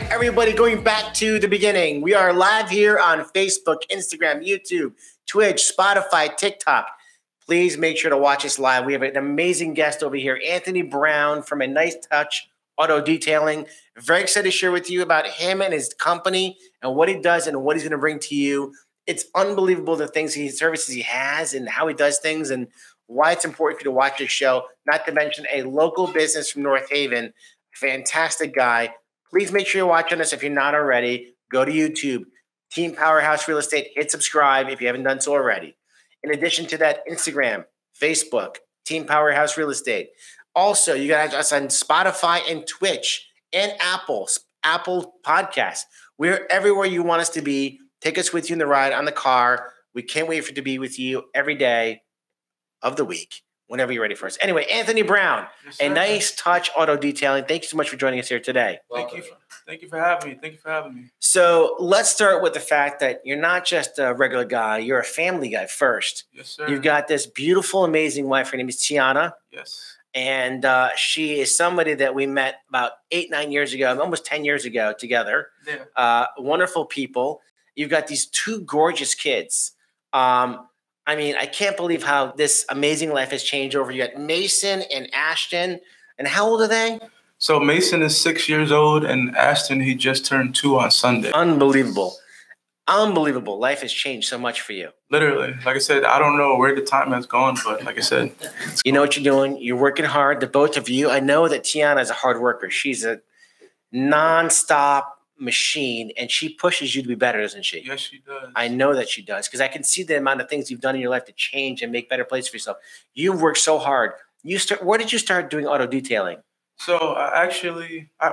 right, everybody, going back to the beginning. We are live here on Facebook, Instagram, YouTube, Twitch, Spotify, TikTok. Please make sure to watch us live. We have an amazing guest over here, Anthony Brown from A Nice Touch Auto Detailing. Very excited to share with you about him and his company and what he does and what he's going to bring to you. It's unbelievable the things he services he has and how he does things and why it's important for you to watch this show, not to mention a local business from North Haven. Fantastic guy. Please make sure you're watching us if you're not already. Go to YouTube, Team Powerhouse Real Estate. Hit subscribe if you haven't done so already. In addition to that, Instagram, Facebook, Team Powerhouse Real Estate. Also, you got us on Spotify and Twitch and Apple Podcasts. We're everywhere you want us to be. Take us with you in the ride on the car. We can't wait for it to be with you every day of the week, whenever you're ready for us. Anyway, Anthony Brown, yes, A Nice Touch Auto Detailing. Thank you so much for joining us here today. Thank you. Thank you for having me. Thank you for having me. So let's start with the fact that you're not just a regular guy. You're a family guy first. Yes, sir. You've got this beautiful, amazing wife. Her name is Tiana. Yes. And she is somebody that we met about 8, 9 years ago, almost 10 years ago together. Yeah. Wonderful people. You've got these two gorgeous kids. I mean, I can't believe how this amazing life has changed over. You got Mason and Ashton. And how old are they? So Mason is 6 years old, and Ashton, he just turned 2 on Sunday. Unbelievable. Unbelievable. Life has changed so much for you. Literally. Like I said, I don't know where the time has gone, but like I said. You know what you're doing. You're working hard, the both of you. I know that Tiana is a hard worker. She's a nonstop machine, and she pushes you to be better, doesn't she? Yes, she does. I know that she does, because I can see the amount of things you've done in your life to change and make better places for yourself. You've worked so hard. Where did you start doing auto detailing? So I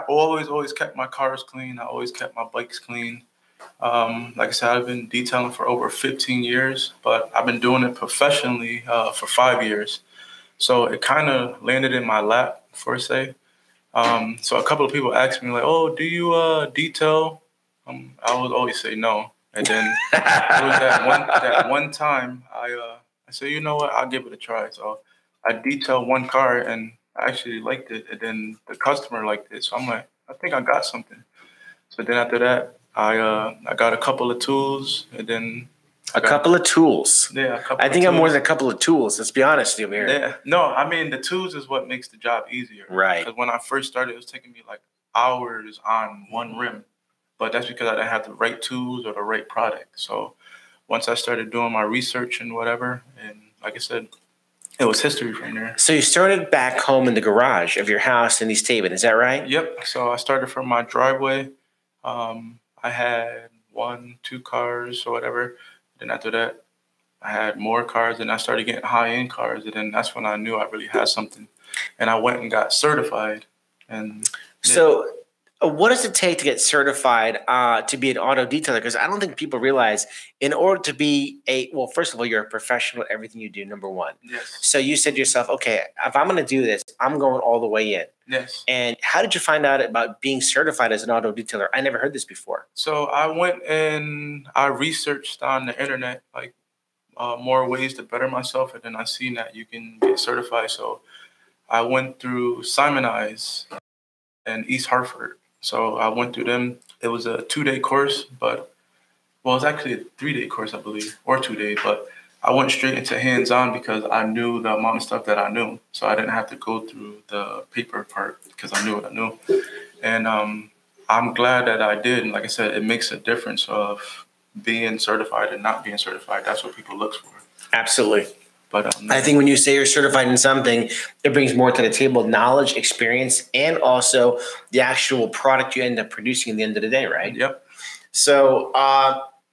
always kept my cars clean. I always kept my bikes clean. Like I said, I've been detailing for over 15 years, but I've been doing it professionally for 5 years. So it kind of landed in my lap, per se. So a couple of people asked me, like, oh, do you detail? I would always say no. And then it was that one time I said, you know what, I'll give it a try. So I detailed one car, and I actually liked it. And then the customer liked it. So I'm like, I think I got something. So then after that, I got a couple of tools, and then Yeah, I think I'm more than a couple of tools. Let's be honest with you, Mary. Yeah. No, I mean, the tools is what makes the job easier. Right. Because when I first started, it was taking me like hours on one rim. But that's because I didn't have the right tools or the right product. So once I started doing my research and whatever, and like I said, it was history from there. So you started back home in the garage of your house in East Haven. Is that right? Yep. So I started from my driveway. I had 1, 2 cars or whatever. And after that, I had more cars, and I started getting high-end cars. And then that's when I knew I really had something. And I went and got certified. And so what does it take to get certified to be an auto detailer? Because I don't think people realize in order to be well, first of all, you're a professional at everything you do, number one. Yes. So you said to yourself, okay, if I'm going to do this, I'm going all the way in. Yes. And how did you find out about being certified as an auto detailer? I never heard this before. So I went and I researched on the internet, like more ways to better myself. And then I seen that you can get certified. So I went through Simoniz in East Hartford. So I went through them. It was a 2-day course, but well, it's actually a 3-day course, I believe, or 2-day, but I went straight into hands-on because I knew the amount of stuff that I knew. So I didn't have to go through the paper part because I knew what I knew. And I'm glad that I did. And like I said, it makes a difference of being certified and not being certified. That's what people look for. Absolutely. But I think when you say you're certified in something, it brings more to the table, knowledge, experience, and also the actual product you end up producing at the end of the day, right? Yep. So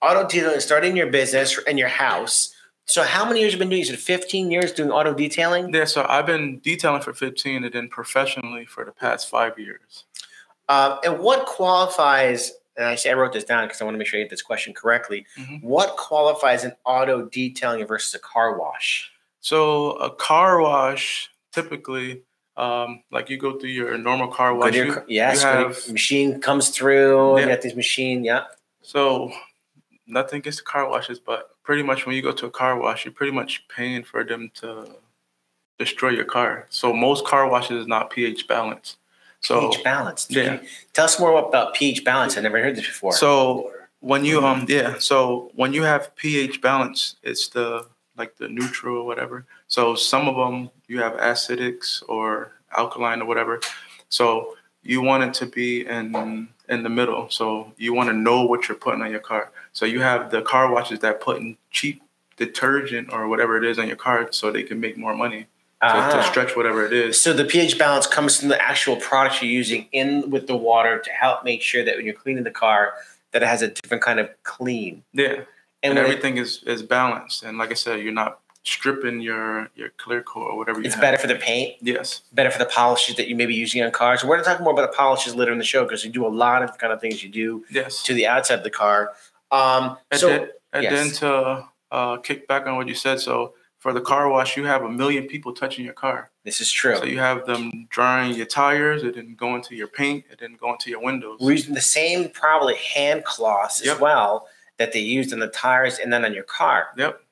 auto detailing, starting your business and your house. So how many years have you been doing? You said 15 years doing auto detailing? Yeah, so I've been detailing for 15 and then professionally for the past 5 years. And what qualifies, and I wrote this down because I want to make sure I get this question correctly. Mm-hmm. What qualifies an auto detailing versus a car wash? So a car wash, typically, like you go through your normal car wash. Yes, the machine comes through. Yeah. You got this machine, yeah. So nothing against the car washes, but pretty much when you go to a car wash, you're pretty much paying for them to destroy your car. So most car washes is not pH balanced. pH balance. Yeah. Tell us more about pH balance. I never heard this before. So when you so when you have pH balance, it's the like the neutral or whatever. So some of them you have acidics or alkaline or whatever. So you want it to be in the middle. So you want to know what you're putting on your car. So you have the car washes that put in cheap detergent or whatever it is on your car so they can make more money. To stretch whatever it is. So the pH balance comes from the actual product you're using in with the water to help make sure that when you're cleaning the car, that it has a different kind of clean. Yeah, and everything is balanced. And like I said, you're not stripping your clear coat or whatever you have. It's better for the paint. Yes. Better for the polishes that you may be using on cars. We're going to talk more about the polishes later in the show because you do a lot of kind of things you do to the outside of the car. And then to kick back on what you said, so for the car wash, you have a million people touching your car. This is true. So you have them drying your tires. It didn't go into your paint. It didn't go into your windows. We're using the same probably hand cloths as well that they used on the tires and then on your car. Yep.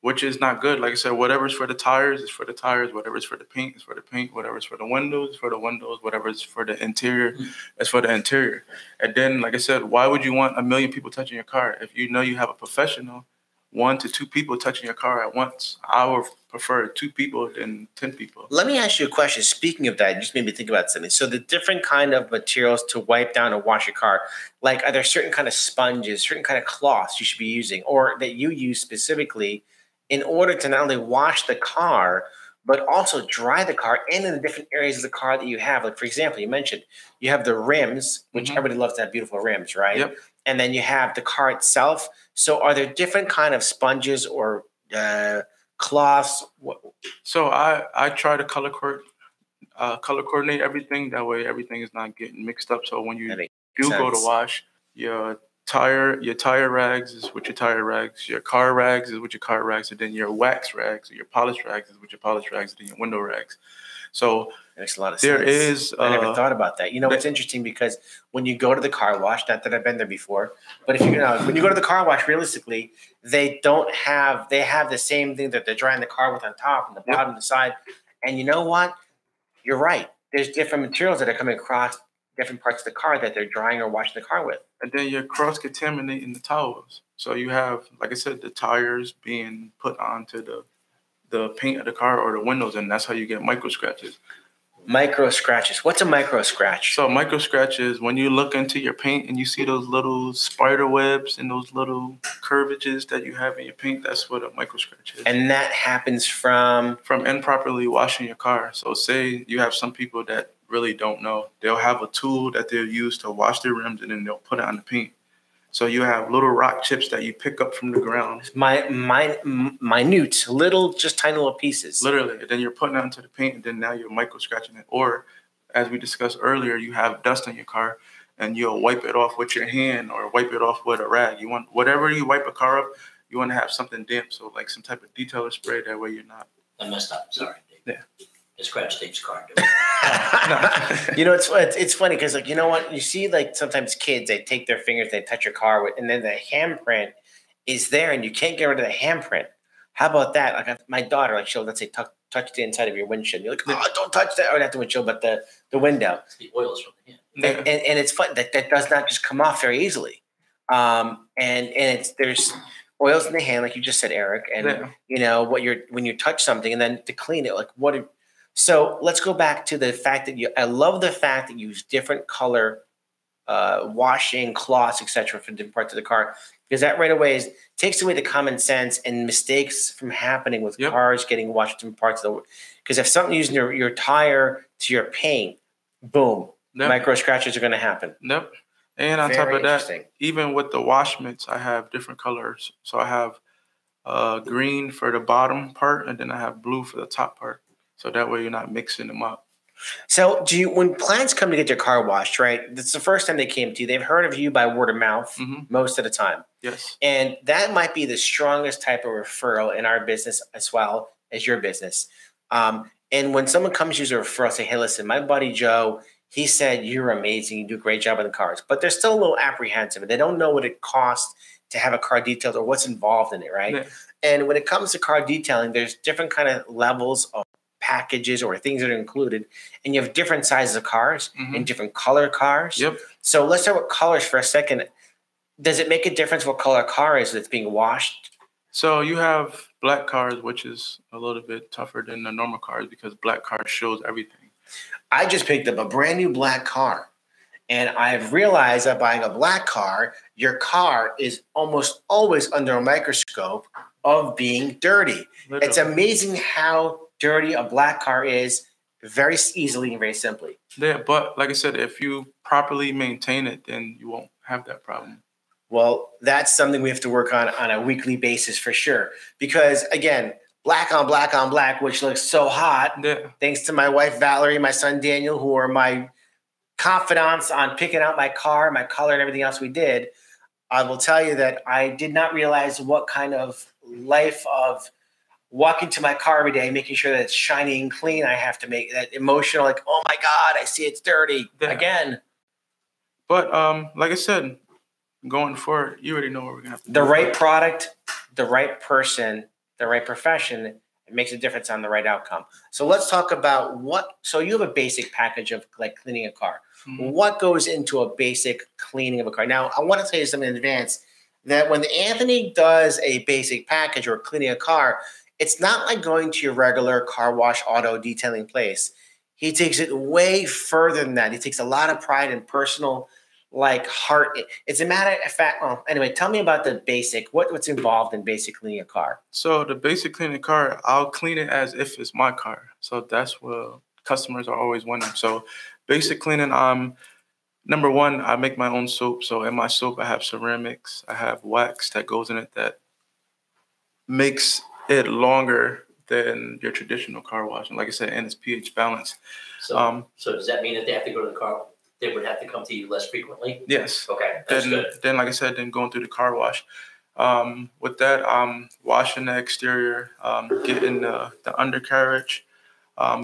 Which is not good. Like I said, whatever's for the tires is for the tires. Whatever's for the paint is for the paint. Whatever's for the windows is for the windows. Whatever's for the interior is for the interior. And then, like I said, why would you want a million people touching your car if you know you have a professional? 1 to 2 people touching your car at once. I would prefer 2 people than 10 people. Let me ask you a question. Speaking of that, you just made me think about something. So the different kind of materials to wipe down or wash your car, like are there certain kind of sponges, certain kind of cloths you should be using or that you use specifically in order to not only wash the car, but also dry the car and in the different areas of the car that you have? Like, for example, you mentioned you have the rims, which everybody loves to have beautiful rims, right? Yep. And then you have the car itself. So are there different kind of sponges or cloths? So I try to color coordinate everything. That way everything is not getting mixed up. So when you do go to wash, your tire rags is with your tire rags. Your car rags is with your car rags. And then your wax rags or your polish rags is with your polish rags. And then your window rags. So that makes a lot of sense. I never thought about that. You know, it's interesting because when you go to the car wash, not that I've been there before, but if you when you go to the car wash, realistically, they have the same thing that they're drying the car with on top and the bottom, the side. And you know what? You're right. There's different materials that are coming across different parts of the car that they're drying or washing the car with. And then you're cross-contaminating the towels. So you have, like I said, the tires being put onto the paint of the car or the windows, and that's how you get micro scratches. Micro scratches. What's a micro scratch? So micro scratch is when you look into your paint and you see those little spider webs and those little curvages that you have in your paint. That's what a micro scratch is. And that happens from improperly washing your car. So say you have some people that really don't know. They'll have a tool that they'll use to wash their rims, and then they'll put it on the paint. So you have little rock chips that you pick up from the ground. Minute, little, just tiny little pieces. Literally. And then you're putting it onto the paint, and then now you're micro-scratching it. Or, as we discussed earlier, you have dust on your car, and you'll wipe it off with your hand or wipe it off with a rag. You want whatever you wipe a car up, you want to have something damp, so like some type of detailer spray. That way you're not... I messed up. Sorry. Yeah. The scratch tape's car. You know, it's funny because, like, you know what? You see, like, sometimes kids, they take their fingers, they touch your car, with, and then the handprint is there, and you can't get rid of the handprint. How about that? Like, my daughter, like, she'll, let's say, touch the inside of your windshield. You're like, oh, don't touch that. Or not the windshield, but the window. It's the oils from the hand. And it's fun. That does not just come off very easily. And there's oils in the hand, like you just said, Eric. And, you know, when you touch something, and then to clean it, like, what – so let's go back to the fact that I love the fact that you use different color washing, cloths, etc. for different parts of the car, because that right away takes away the common sense and mistakes from happening with cars getting washed in parts of the – because if something using your tire to your paint, boom, micro scratches are going to happen. Nope. And on top of that, even with the wash mitts, I have different colors. So I have green for the bottom part, and then I have blue for the top part. So that way you're not mixing them up. So when clients come to get their car washed, right, it's the first time they came to you. They've heard of you by word of mouth most of the time. Yes. And that might be the strongest type of referral in our business as well as your business. And when someone comes to use a referral, say, hey, listen, my buddy Joe, he said you're amazing. You do a great job on the cars. But they're still a little apprehensive. They don't know what it costs to have a car detailed or what's involved in it, right? Yeah. And when it comes to car detailing, there's different kind of levels of packages or things that are included, and you have different sizes of cars and different color cars. Yep. So let's start with colors for a second. Does it make a difference what color car is that's being washed? So you have black cars, which is a little bit tougher than the normal cars because black cars shows everything. I just picked up a brand new black car, and I've realized that buying a black car, your car is almost always under a microscope of being dirty. Literally. It's amazing how dirty a black car is very easily and very simply. Yeah, but like I said, if you properly maintain it, then you won't have that problem. Well, that's something we have to work on a weekly basis for sure. Because again, black on black on black, which looks so hot, thanks to my wife, Valerie, my son, Daniel, who are my confidants on picking out my car, my color, and everything else we did. I will tell you that I did not realize what kind of life of walking to my car every day, making sure that it's shiny and clean. I have to make that emotional, like, oh my God, I see it's dirty again. But like I said, going forward, you already know what we're gonna have to do. The right product, the right person, the right profession. It makes a difference on the right outcome. So let's talk about what. So you have a basic package of like cleaning a car. What goes into a basic cleaning of a car? Now, I want to tell you something in advance that when Anthony does a basic package or cleaning a car, it's not like going to your regular car wash auto detailing place. He takes it way further than that. He takes a lot of pride and personal like heart. It's a matter of fact. Well, anyway, tell me about the basic. What's involved in basic cleaning a car? So the basic cleaning a car, I'll clean it as if it's my car. So that's what customers are always wondering. So basic cleaning, number one, I make my own soap. So in my soap, I have ceramics. I have wax that goes in it that makes it longer than your traditional car wash. And like I said, and it's pH balanced. So, so does that mean that they have to go to the car? They would have to come to you less frequently? Yes. Okay, that's good. Then, like I said, then going through the car wash. With that, washing the exterior, getting the undercarriage,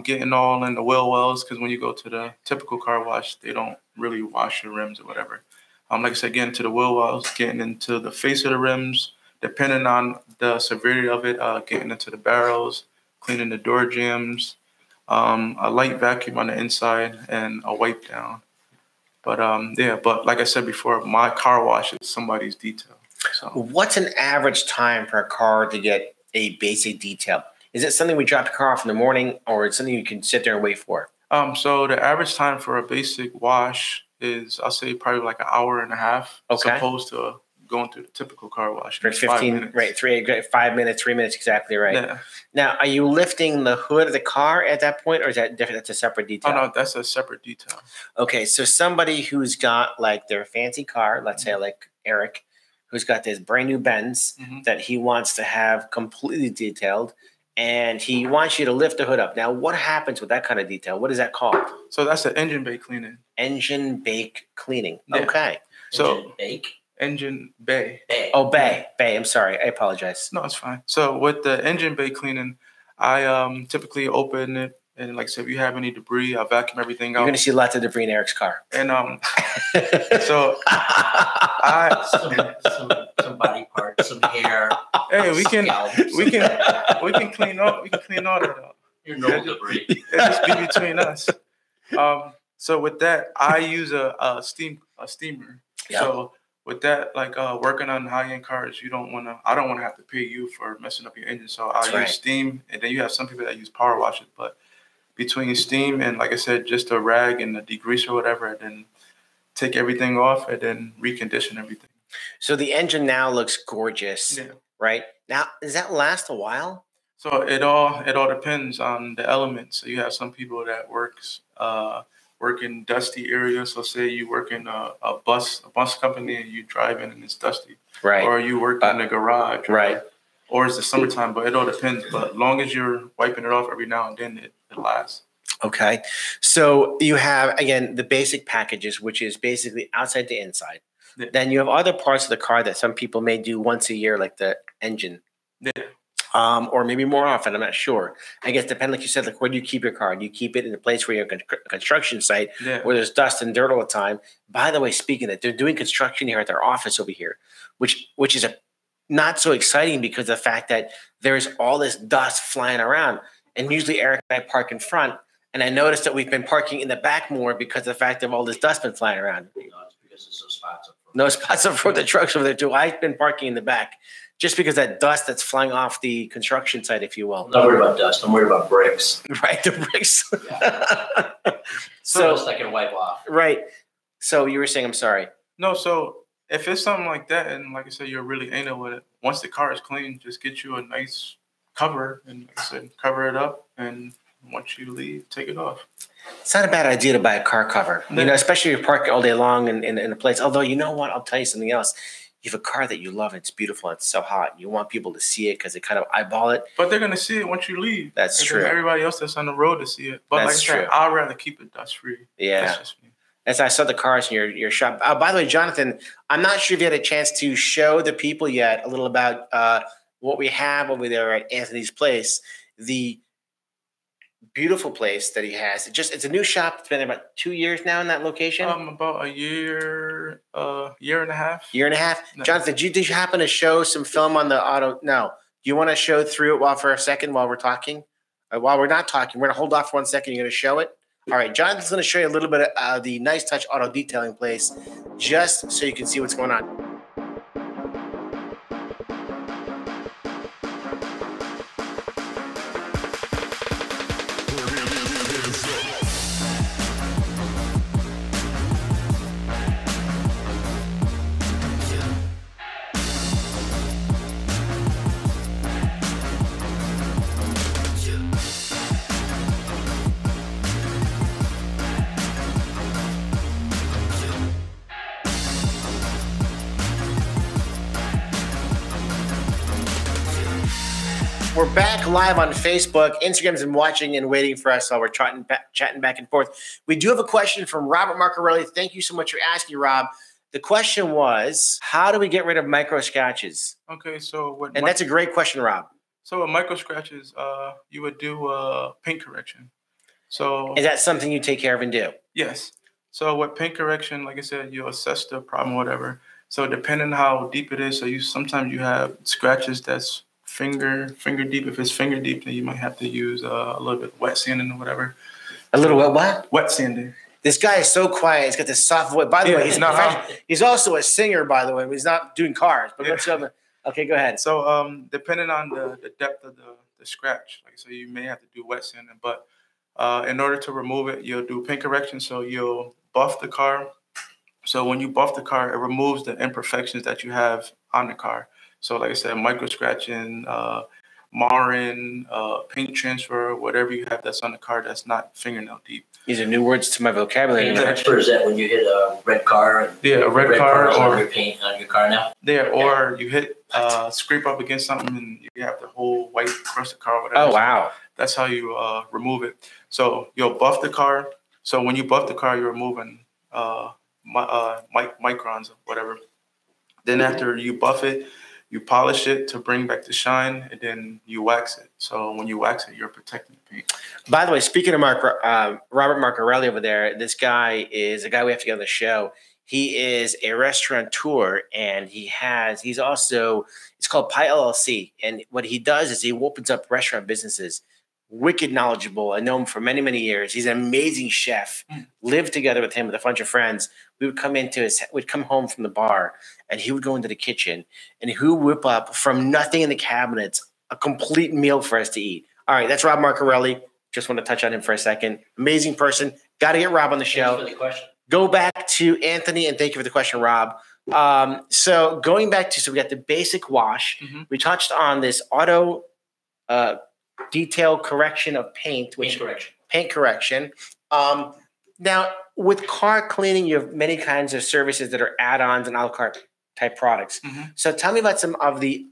getting all in the wheel wells, because when you go to the typical car wash, they don't really wash your rims or whatever. Like I said, getting to the wheel wells, getting into the face of the rims, depending on the severity of it, getting into the barrels, cleaning the door jambs, a light vacuum on the inside, and a wipe down. But yeah, but like I said before, my car wash is somebody's detail. So what's an average time for a car to get a basic detail? Is it something we drop the car off in the morning, or it's something you can sit there and wait for? So the average time for a basic wash is, I'll say, probably like an hour and a half, as opposed to going through the typical car wash. For 15, right, 5 minutes, 3 minutes, exactly right. Yeah. Now, are you lifting the hood of the car at that point, or is that different? That's a separate detail. Oh, no, that's a separate detail. Okay, so somebody who's got like their fancy car, let's say like Eric, who's got this brand new Benz that he wants to have completely detailed, and he wants you to lift the hood up. Now, what happens with that kind of detail? What is that called? So that's the engine bay cleaning. Engine bay cleaning. Yeah. Okay. So engine bake? Engine bay. Oh, bay. Bay. I'm sorry. I apologize. No, it's fine. So with the engine bay cleaning, I typically open it, and like I said, if you have any debris, I vacuum everything out. You're going to see lots of debris in Eric's car. And so I some body parts, some hair. Hey, we can clean up. We can clean all that up. You're no debris. It'll just be between us. So with that, I use a steamer. Yeah. So with that, like working on high-end cars, I don't want to have to pay you for messing up your engine. So I use steam, and then you have some people that use power washes. But between steam and, like I said, just a rag and a degreaser or whatever, and then take everything off and then recondition everything. So the engine now looks gorgeous, right? Now, does that last a while? So it all depends on the elements. So you have some people that work in dusty areas. So say you work in a bus company and you drive in and it's dusty. Right. Or you work in a garage. Right. Or it's the summertime, but it all depends. But as long as you're wiping it off every now and then, it lasts. Okay. So you have, again, the basic packages, which is basically outside to inside. Yeah. Then you have other parts of the car that some people may do once a year, like the engine. Yeah. Or maybe more often, I'm not sure. I guess depending, like you said, like where do you keep your car? Do you keep it in a place where you're a construction site where there's dust and dirt all the time? By the way, speaking of that, they're doing construction here at their office over here, which is not so exciting because of the fact that there's all this dust flying around. And usually Eric and I park in front. And I noticed that we've been parking in the back more because of the fact of all this dust been flying around. No, it's because there's no spots up front. No spots up front. The trucks over there too. I've been parking in the back just because that dust that's flying off the construction site, if you will. I'm not worried about dust. I'm worried about bricks. Right, the bricks. Yeah. So I can wipe off. Right. So you were saying, I'm sorry. No, so if it's something like that, and like I said, you're really anal with it. Once the car is clean, just get you a nice cover and like I said, cover it up and. Once you leave, take it off. It's not a bad idea to buy a car cover, you know, especially if you park all day long in a place. Although, you know what? I'll tell you something else. You have a car that you love. And it's beautiful. And it's so hot. You want people to see it because they kind of eyeball it. But they're going to see it once you leave. That's true. Everybody else that's on the road to see it. But that's like I said, I'd rather keep it dust free. Yeah. That's just me. As I saw the cars in your shop. By the way, Jonathan, I'm not sure if you had a chance to show the people yet a little about what we have over there at Anthony's place. The beautiful place that he has. It's a new shop. It's been about 2 years now in that location. About a year and a half. Year and a half. No. Jonathan, did you happen to show some film on the auto? No. Do you want to show through it for a second while we're talking? While we're not talking, we're going to hold off for 1 second. You're going to show it. All right. Jonathan's going to show you a little bit of the Nice Touch Auto Detailing place, just so you can see what's going on. We're back live on Facebook. Instagram's been watching and waiting for us while we're chatting back and forth. We do have a question from Robert Marcarelli. Thank you so much for asking, Rob. The question was, how do we get rid of micro scratches? Okay, so what? And that's a great question, Rob. So with micro scratches, you would do paint correction. So is that something you take care of and do? Yes. So with paint correction, like I said, you assess the problem, whatever. So depending how deep it is, so sometimes you have scratches that's finger deep. If it's finger deep, then you might have to use a little bit of wet sanding or whatever. A little wet what? Wet sanding. This guy is so quiet. He's got this soft voice. By the way, he's also a singer, by the way. He's not doing cars. But okay, go ahead. So depending on the depth of the scratch, like so you may have to do wet sanding. But in order to remove it, you'll do paint correction. So you'll buff the car. So when you buff the car, it removes the imperfections that you have on the car. So like I said, micro scratching, marring, paint transfer, whatever you have that's on the car that's not fingernail deep. These are new words to my vocabulary. Paint transfer is that when you hit a red car? And yeah, a red car or your paint on your car now. Yeah, or you hit scrape up against something and you have the whole white crusted car. Or whatever. Oh wow, so that's how you remove it. So you'll buff the car. So when you buff the car, you're removing microns or whatever. Then after you buff it. You polish it to bring back the shine, and then you wax it. So when you wax it, you're protecting the paint. By the way, speaking of Robert Marcarelli over there, this guy is a guy we have to get on the show. He is a restaurateur, and it's called Pie LLC. And what he does is he opens up restaurant businesses. Wicked knowledgeable. I know him for many, many years. He's an amazing chef. Lived together with him with a bunch of friends. We would come into his, we'd come home from the bar, and he would go into the kitchen, and he would whip up from nothing in the cabinets a complete meal for us to eat. All right, that's Rob Marcarelli. Just want to touch on him for a second. Amazing person. Got to get Rob on the show. Thank you for the question. Go back to Anthony, and thank you for the question, Rob. So going back to, so we got the basic wash. We touched on this auto detail correction of paint, paint correction. Now, with car cleaning, you have many kinds of services that are add-ons and a la carte type products. So tell me about some of the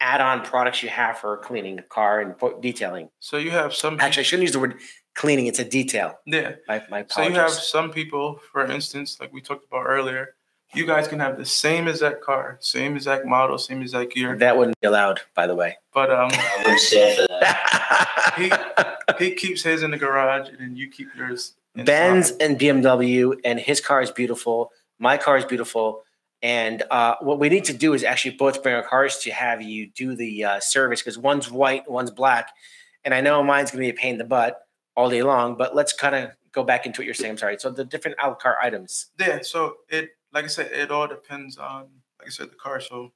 add-on products you have for cleaning a car and detailing. So you have some... Actually, I shouldn't use the word cleaning. It's a detail. Yeah. My apologies. So you have some people, for instance, like we talked about earlier, you guys can have the same exact car, same exact model, same exact year. That wouldn't be allowed, by the way. But he keeps his in the garage, and then you keep yours. Benz and BMW, and his car is beautiful. My car is beautiful. And what we need to do is actually both bring our cars to have you do the service, because one's white, one's black. And I know mine's going to be a pain in the butt all day long, but let's kind of go back into what you're saying. I'm sorry. So the different a la carte items. Yeah. So it, like I said, it all depends on, like I said, the car. So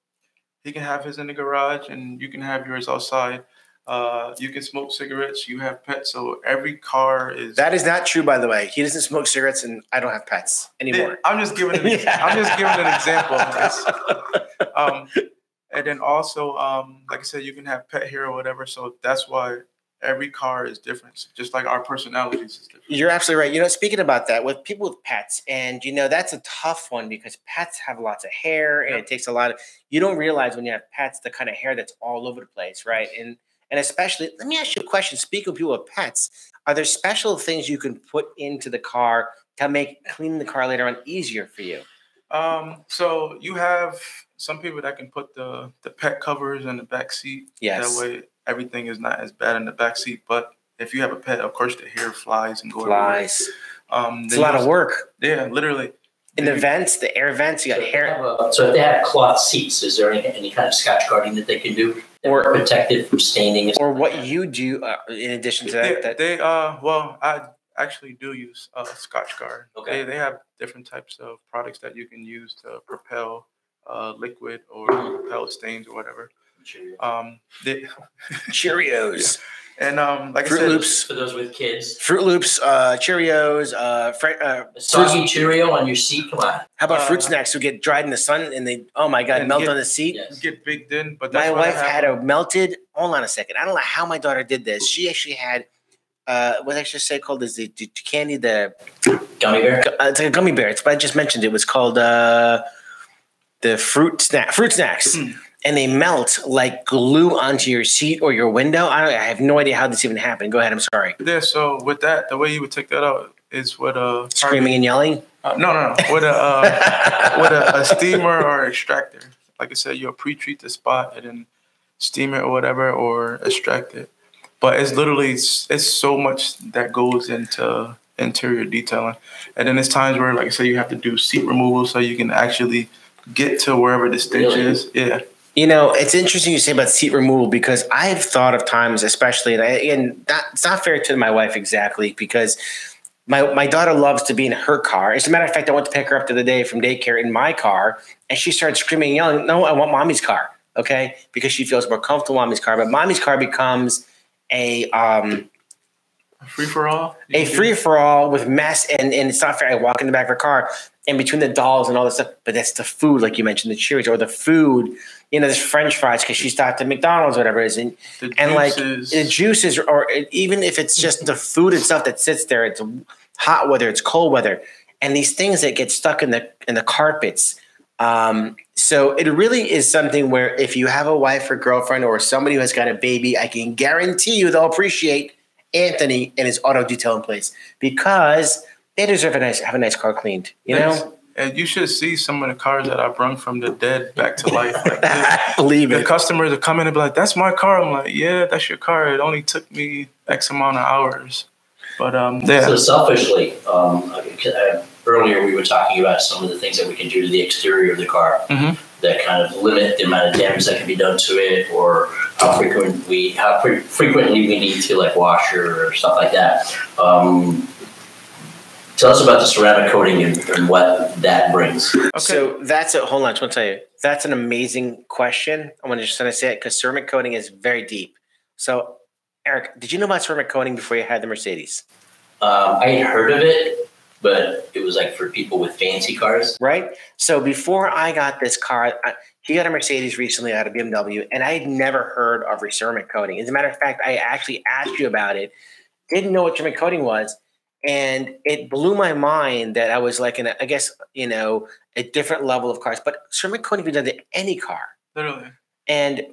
he can have his in the garage and you can have yours outside. You can smoke cigarettes. You have pets. So every car is. That is not true, by the way. He doesn't smoke cigarettes, and I don't have pets anymore. I'm just giving. I'm just giving an example. And then also, like I said, you can have pet hair or whatever. So that's why every car is different. Just like our personalities is different. You're absolutely right. You know, speaking about that, with people with pets, and you know, that's a tough one because pets have lots of hair, and it takes a lot of. You don't realize when you have pets the kind of hair that's all over the place, right? And especially, let me ask you a question. Speaking of people with pets, are there special things you can put into the car to make cleaning the car later on easier for you? So you have some people that can put the pet covers in the back seat. Yes. That way everything is not as bad in the back seat. But if you have a pet, of course, the hair flies and goes everywhere. Flies. It's a lot of work. Yeah, literally. In the vents, the air vents, you got hair. So if they have cloth seats, is there any kind of Scotch guarding that they can do? Or protected from staining? Or what you do in addition to that? Well, I actually do use Scotch guard. Okay. They have different types of products that you can use to propel liquid or propel stains or whatever. Cheerios. Cheerios. And like Fruit I said, Loops for those with kids. Fruit Loops, Cheerios, soggy Cheerio on your seat. Come on. How about fruit snacks who get dried in the sun and they melt on the seat? Yes. Get baked in. But that's my wife had a melted. Hold on a second. I don't know how my daughter did this. She actually had the candy, the gummy bear. It's like a gummy bear. It's what I just mentioned. It was called the fruit snacks. Mm. And they melt like glue onto your seat or your window. I have no idea how this even happened. Go ahead. I'm sorry. Yeah. So with that, the way you would take that out is with a screaming and yelling. No. With a with a steamer or extractor. Like I said, you'll pre-treat the spot and then steam it or whatever or extract it. But it's literally it's so much that goes into interior detailing. And then there's times where, like I said, you have to do seat removal so you can actually get to wherever the stitch is. Yeah. You know, it's interesting you say about seat removal because I've thought of times, especially, it's not fair to my wife exactly because my daughter loves to be in her car. As a matter of fact, I went to pick her up the other day from daycare in my car, and she started screaming and yelling, "No, I want mommy's car," okay? Because she feels more comfortable in mommy's car. But mommy's car becomes a free-for-all? A free-for-all with mess, and it's not fair. I walk in the back of her car, and between the dolls and all this stuff, but that's the food, like you mentioned, the Cheerios or the food. You know, there's French fries because she stopped at McDonald's, whatever it is. And like the juices, or even if it's just the food itself that sits there, it's hot weather, it's cold weather. And these things that get stuck in the carpets. So it really is something where if you have a wife or girlfriend or somebody who has got a baby, I can guarantee you they'll appreciate Anthony and his auto detailing place because they deserve a nice car cleaned, you know? And you should see some of the cars that I've run from the dead back to life. Like the customers are coming and be like, "That's my car." I'm like, "Yeah, that's your car. It only took me X amount of hours." But so selfishly, earlier we were talking about some of the things that we can do to the exterior of the car that kind of limit the amount of damage that can be done to it, or how frequently we need to wash or stuff like that. Tell us about the ceramic coating and what that brings. Okay. So that's a – hold on. I just want to tell you. That's an amazing question. I want to just say it because ceramic coating is very deep. So, Eric, did you know about ceramic coating before you had the Mercedes? I had heard of it, but it was for people with fancy cars. Right. So before I got this car, he got a Mercedes recently out of BMW, and I had never heard of ceramic coating. As a matter of fact, I actually asked you about it, didn't know what ceramic coating was. And it blew my mind that I was in a different level of cars. But ceramic coating can be done to any car. Literally. And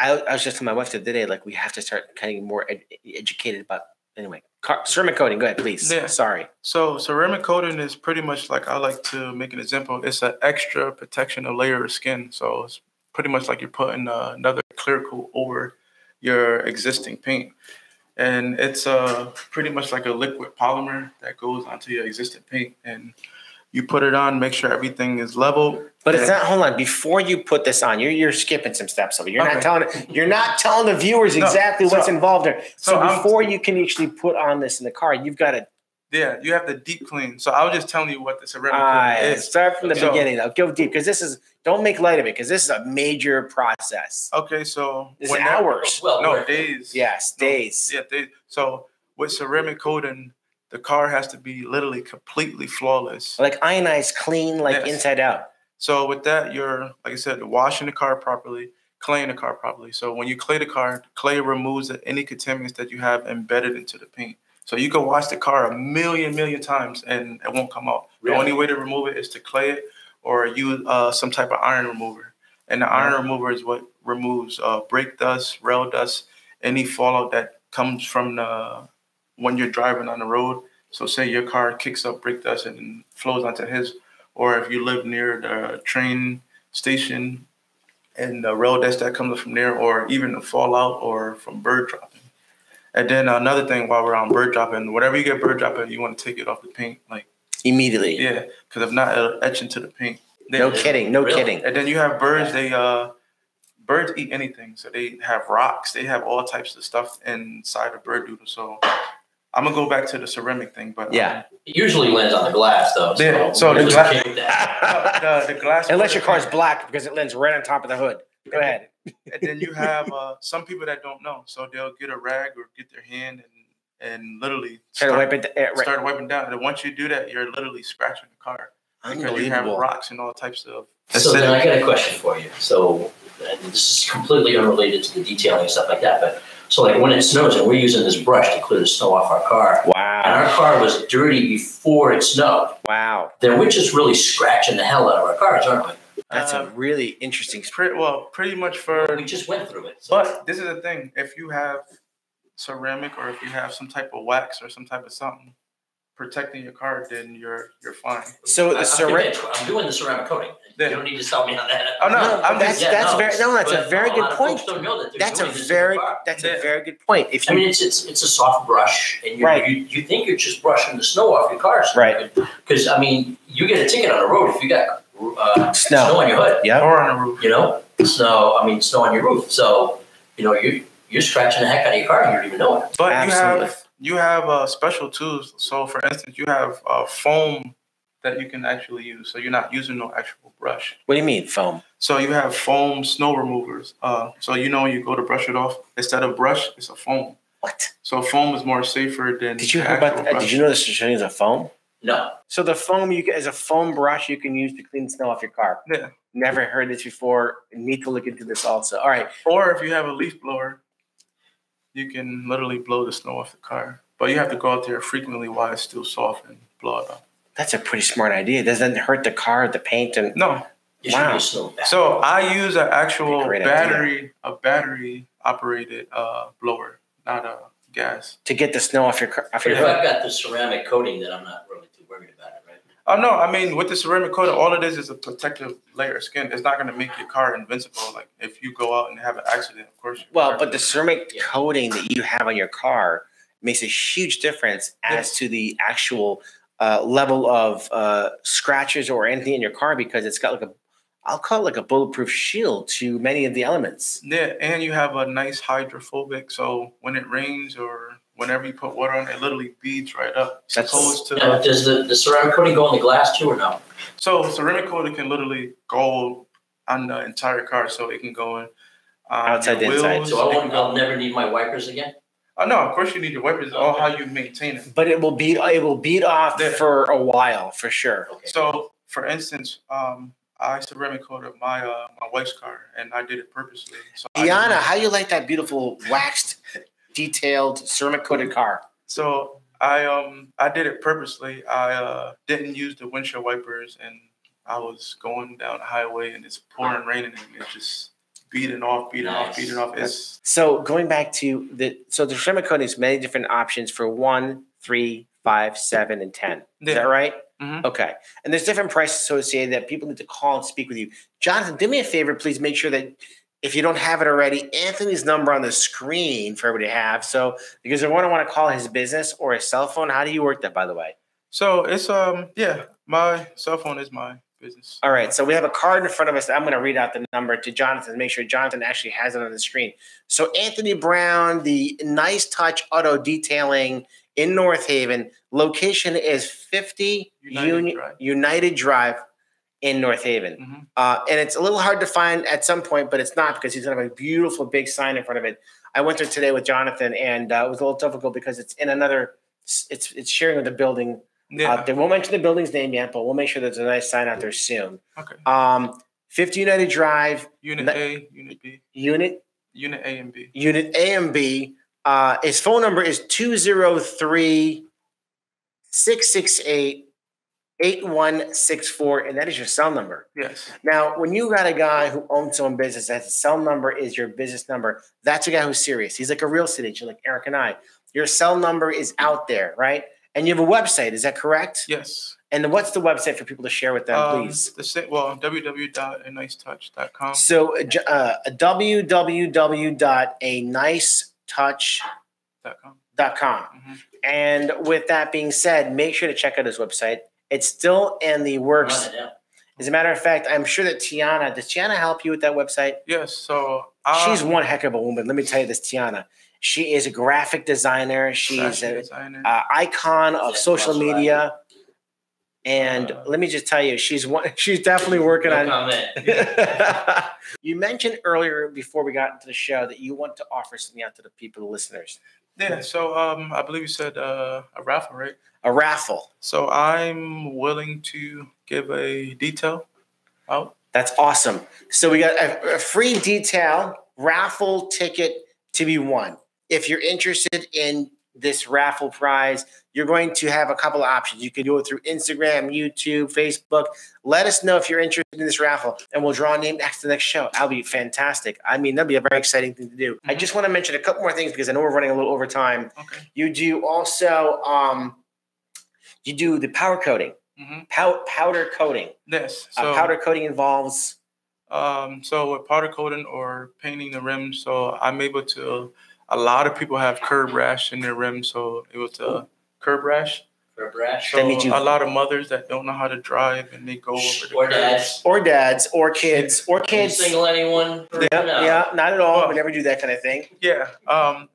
I was just telling my wife the other day, we have to start getting more educated about, anyway. Ceramic coating, go ahead, please. Yeah. Sorry. So ceramic coating is pretty much I like to make an example. It's an extra protection, a layer of skin. So it's pretty much you're putting another clear coat over your existing paint. And it's pretty much a liquid polymer that goes onto your existing paint. And you put it on, make sure everything is level, But it's not, hold on, before you put this on, you're skipping some steps over. You're not telling the viewers exactly what's involved there. So before you can actually put on this in the car, you've got to. Yeah, you have the deep clean. So I was just telling you what the ceramic clean is. Start from the beginning though. Go deep, because this is, don't make light of it, because this is a major process. Okay, so. It's hours. Days. Yes, days. Yeah, days. So with ceramic coating, the car has to be literally completely flawless. Like ionized clean, like inside out. So with that, you're, like I said, washing the car properly, claying the car properly. So when you clay the car, clay removes any contaminants that you have embedded into the paint. So you can wash the car a million times and it won't come out. Really? The only way to remove it is to clay it or use some type of iron remover. And the iron remover is what removes brake dust, rail dust, any fallout that comes from the when you're driving on the road. So say your car kicks up brake dust and flows onto his, or if you live near the train station and the rail dust that comes from there, or even the fallout or from bird dropping. And then another thing while we're on bird dropping, whatever you get bird dropping, you want to take it off the paint. Like immediately. Yeah, because if not, it'll etch into the paint. No kidding. And then you have birds. Birds eat anything. So they have rocks. They have all types of stuff inside of bird doodle. So I'm going to go back to the ceramic thing. But yeah. It usually lands on the glass, though. So yeah, so the glass. The glass. Unless your car's black, because it lands right on top of the hood. Go ahead. And then you have some people that don't know, so they'll get a rag or get their hand and literally start wiping down. And once you do that, you're literally scratching the car. Because you have rocks and all types of. So then I got a question for you. So this is completely unrelated to the detailing and stuff like that, but so like when it snows and we're using this brush to clear the snow off our car. Wow. And our car was dirty before it snowed. Wow. Then we're just really scratching the hell out of our cars, aren't we? That's a really interesting. Pretty much for. We just went through it. So. But this is the thing: if you have ceramic, or if you have some type of wax, or some type of something protecting your car, then you're fine. So the ceramic. I'm doing the ceramic coating. You don't need to sell me on that. Oh no, that's a very good point. That's a very good point. If you, I mean, it's a soft brush, and you think you're just brushing the snow off your car, right? Because I mean, you get a ticket on the road if you got. Snow on your hood, or on the roof, snow on your roof. So you're scratching the heck out of your car and you don't even know it. But you have special tools. So for instance, you have foam that you can actually use. So you're not using no actual brush. What do you mean foam? So you have foam snow removers. So when you go to brush it off, instead of brush, it's a foam. What? So foam is more safer than. Did you hear about that? Did you know this is a foam? No. So the foam as a foam brush you can use to clean the snow off your car. Yeah. Never heard this before. Need to look into this also. All right. Or if you have a leaf blower, you can literally blow the snow off the car. But you have to go out there frequently while it's still soft and blow it up. That's a pretty smart idea. Doesn't hurt the car, the paint, and no. Wow. So I use an actual battery operated blower, not a gas. To get the snow off your car. Off your hood. I've got the ceramic coating that I'm not really too worried about it right now. Oh, no. I mean, with the ceramic coating, all it is a protective layer of skin. It's not going to make your car invincible. Like, if you go out and have an accident, of course. Well, but the ceramic coating that you have on your car makes a huge difference as to the actual level of scratches or anything in your car, because it's got like a, I'll call it like a bulletproof shield to many of the elements. Yeah, and you have a nice hydrophobic, so when it rains or whenever you put water on it, literally beads right up. Does the ceramic coating go on the glass too or no? So ceramic coating can literally go on the entire car, so it can go in. Outside the inside. So I'll never need my wipers again? No, of course you need your wipers. It's all how you maintain it. But it will bead off for a while, for sure. Okay. So, for instance... I ceramic coated my wife's car, and I did it purposely. So Tiana, how do you like that beautiful waxed, detailed ceramic coated car? So I did it purposely. I didn't use the windshield wipers, and I was going down the highway, and it's pouring raining, and it's just beating off. So going back to the ceramic coating is many different options for 1, 3, 5, 7, and 10. Is that right? Mm-hmm. Okay. And there's different prices associated that people need to call and speak with you. Jonathan, do me a favor. Please make sure that if you don't have it already, Anthony's number on the screen for everybody to have. So because they're going to want to call his business or his cell phone. How do you work that, by the way? So it's my cell phone is my business. All right, so we have a card in front of us. I'm going to read out the number to Jonathan to make sure Jonathan actually has it on the screen. So Anthony Brown, the Nice Touch Auto Detailing in North Haven. Location is 50 United Drive in North Haven. Mm-hmm. And it's a little hard to find at some point, but it's not because he's going to have a beautiful big sign in front of it. I went there today with Jonathan, and it was a little difficult because it's in another – it's sharing with the building. Yeah. They won't mention the building's name yet, but we'll make sure there's a nice sign out there soon. Okay. 50 United Drive. Unit A, Unit B. Unit A and B. Unit A and B. His phone number is 203-668-8164, and that is your cell number. Yes. Now, when you got a guy who owns his own business, that his cell number is your business number. That's a guy who's serious. He's like a real estate agent, like Eric and I. Your cell number is out there, right? And you have a website. Is that correct? Yes. And what's the website for people to share with them, please? www.anicetouch.com. So www.anicetouch.com. Mm-hmm. And with that being said, make sure to check out his website. It's still in the works. As a matter of fact, I'm sure that Tiana – does Tiana help you with that website? Yes. So she's one heck of a woman. Let me tell you this, Tiana. She is a graphic designer. She's an icon of social media. And let me just tell you, she's definitely working on it. You mentioned earlier before we got into the show that you want to offer something out to the people, the listeners. Yeah, so I believe you said a raffle, right? A raffle. So I'm willing to give a detail out. That's awesome. So we got a free detail raffle ticket to be won. If you're interested in this raffle prize, you're going to have a couple of options. You can go through Instagram, YouTube, Facebook. Let us know if you're interested in this raffle, and we'll draw a name next to the next show. That'll be fantastic. I mean, that'll be a very exciting thing to do. Mm-hmm. I just want to mention a couple more things because I know we're running a little over time. Okay. You do also you do the powder coating. Mm-hmm. Powder coating. Yes. So powder coating involves so with powder coating or painting the rim, so I'm able to. A lot of people have curb rash in their rim, so it was a curb rash. Curb rash. So a lot of mothers that don't know how to drive, and they go over the Or dads, or kids. Can you single anyone? Yeah, not at all. Well, we never do that kind of thing. Yeah.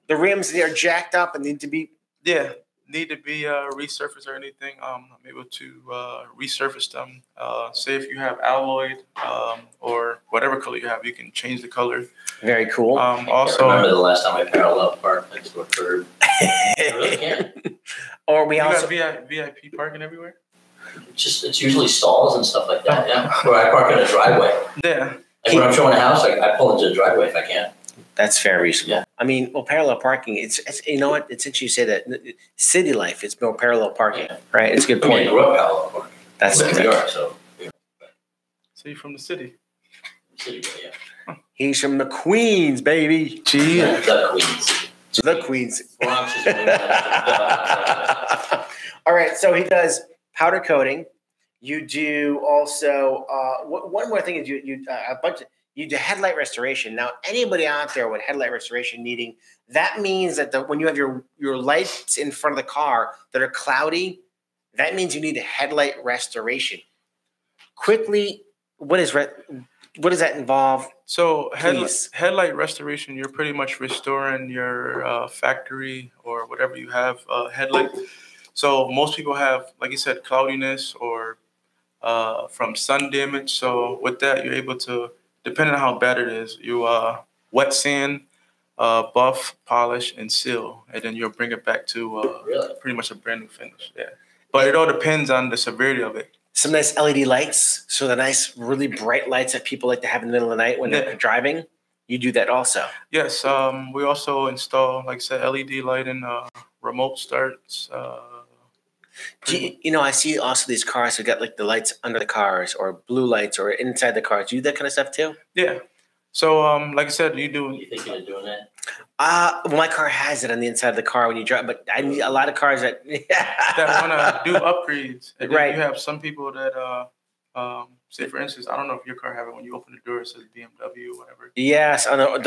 The rims, they are jacked up and need to be. Yeah, need to be resurfaced or anything. I'm able to resurface them. Say if you have alloyed or whatever color you have, you can change the color. Very cool. Also, I remember the last time I parallel parked next to a curb. I really can. Or we also got VIP parking everywhere. Just it's usually stalls and stuff like that. Yeah, where I park in a driveway. Yeah, like when I'm showing a house, I pull into the driveway if I can. That's fair, reasonable. Yeah. I mean, well, parallel parking. It's you know what? It's interesting you say that. City life, it's more parallel parking, yeah. Right? It's a good point. I mean, grew up parallel parking. That's where we are. So, yeah. So you're from the city. City boy, yeah. He's from the Queens, baby. Jeez. Yeah, the Queens. The Queens. All right. So he does powder coating. You do also one more thing is you a bunch of you do headlight restoration. Now, anybody out there with headlight restoration needing that means that when you have your lights in front of the car that are cloudy, that means you need a headlight restoration. Quickly, what does that involve? So headlight restoration, you're pretty much restoring your factory or whatever you have headlight. So most people have, like you said, cloudiness or from sun damage. So with that, you're able to, depending on how bad it is, you wet sand, buff, polish, and seal. And then you'll bring it back to pretty much a brand new finish. Yeah, but it all depends on the severity of it. Some nice LED lights, so the nice, really bright lights that people like to have in the middle of the night when they're driving. You do that also. Yes, we also install, like I said, LED lighting, remote starts. You know, I see also these cars that got like the lights under the cars or blue lights or inside the cars. Do you do that kind of stuff too? Yeah. So, like I said, you do. You think you're doing that? Well, my car has it on the inside of the car when you drive, but I need a lot of cars that want to do upgrades. And right. You have some people that, say for instance, I don't know if your car have it when you open the door, it says BMW or whatever. Yes, but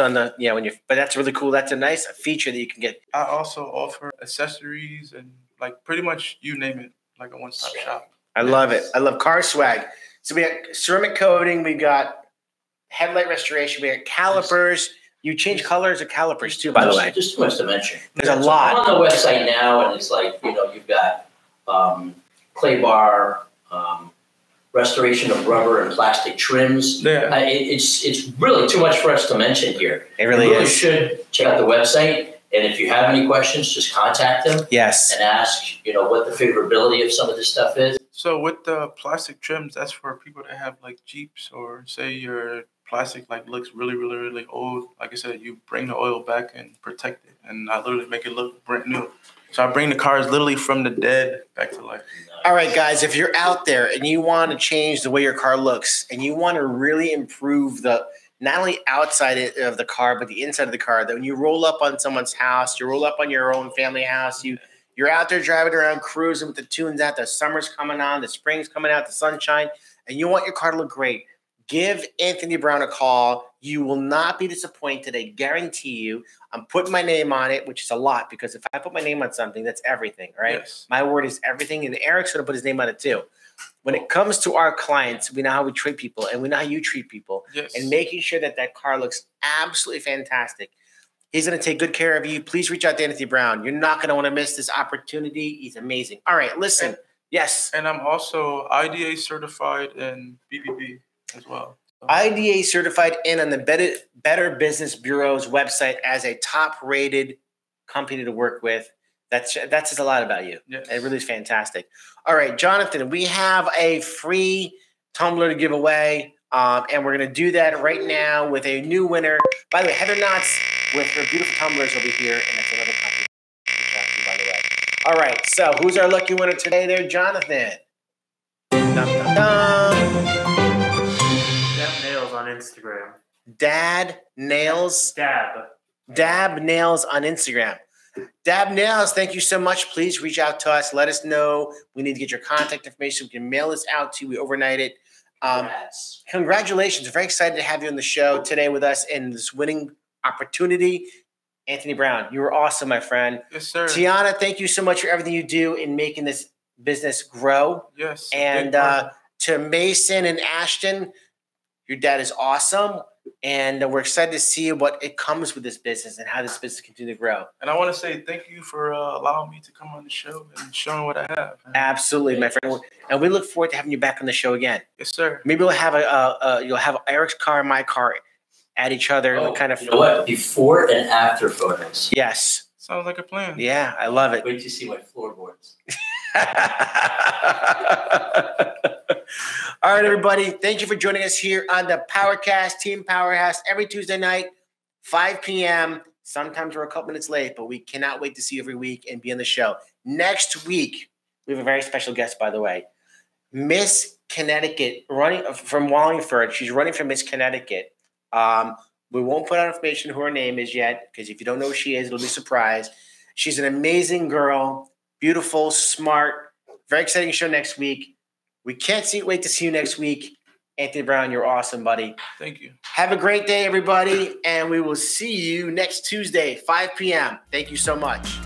that's really cool. That's a nice feature that you can get. I also offer accessories and like pretty much you name it, like a one-stop shop. I love it. I love car swag. So we got ceramic coating, we got headlight restoration, we got calipers. You change colors of calipers too, by the way. Just too much to mention. There's a lot. I'm on the website now, and it's like, you know, you've got clay bar, restoration of rubber and plastic trims. Yeah. It's really too much for us to mention here. It really is. You really should check out the website. And if you have any questions, just contact them. Yes. And ask, you know, what the favorability of some of this stuff is. So with the plastic trims, that's for people that have like Jeeps, or say your plastic like looks really, really, really old. Like I said, you bring the oil back and protect it. And I literally make it look brand new. So I bring the cars literally from the dead back to life. All right, guys, if you're out there and you want to change the way your car looks, and you want to really improve the not only outside of the car, but the inside of the car, that when you roll up on someone's house, you roll up on your own family house, you're out there driving around, cruising with the tunes out, the summer's coming on, the spring's coming out, the sunshine, and you want your car to look great, give Anthony Brown a call. You will not be disappointed. I guarantee you. I'm putting my name on it, which is a lot, because if I put my name on something, that's everything, right? Yes. My word is everything, and Eric's going to put his name on it too. When it comes to our clients, we know how we treat people, and we know how you treat people. Yes. And making sure that that car looks absolutely fantastic. He's going to take good care of you. Please reach out to Anthony Brown. You're not going to want to miss this opportunity. He's amazing. All right, listen. Yes. And I'm also IDA certified and BBB as well. IDA certified and on the Better Business Bureau's website as a top-rated company to work with. That says a lot about you. Yes. It really is fantastic. All right, Jonathan, we have a free tumbler to give away, and we're going to do that right now with a new winner. By the way, Heather Knotts with her beautiful tumblers over here, and that's another company. By the way. All right, so who's our lucky winner today there, Jonathan? Dum, dum, dum. Dab Nails on Instagram. Dad Nails? Dab Nails on Instagram. Dab Nails, thank you so much. Please reach out to us. Let us know. We need to get your contact information. We can mail this out to you. We overnight it. Congratulations. We're very excited to have you on the show today with us in this winning opportunity. Anthony Brown, you were awesome, my friend. Yes, sir. Tiana, thank you so much for everything you do in making this business grow. Yes. And to Mason and Ashton, your dad is awesome, and we're excited to see what it comes with this business and how this business continues to grow. And I want to say thank you for allowing me to come on the show and showing what I have. Absolutely, my friend. And we look forward to having you back on the show again. Yes, sir. Maybe we'll have you'll have Eric's car and my car at each other. Oh, kind of, you know what? Before and after photos. Yes. Sounds like a plan. Yeah, I love it. Wait to see my floorboards. All right, everybody. Thank you for joining us here on the PowerCast, Team Powerhouse, every Tuesday night, 5 p.m. Sometimes we're a couple minutes late, but we cannot wait to see you every week and be on the show. Next week, we have a very special guest, by the way. Miss Connecticut, running from Wallingford. She's running for Miss Connecticut. We won't put out information who her name is yet, because if you don't know who she is, it'll be a surprise. She's an amazing girl, beautiful, smart, very exciting show next week. We can't wait to see you next week. Anthony Brown, you're awesome, buddy. Thank you. Have a great day, everybody, and we will see you next Tuesday, 5 p.m. Thank you so much.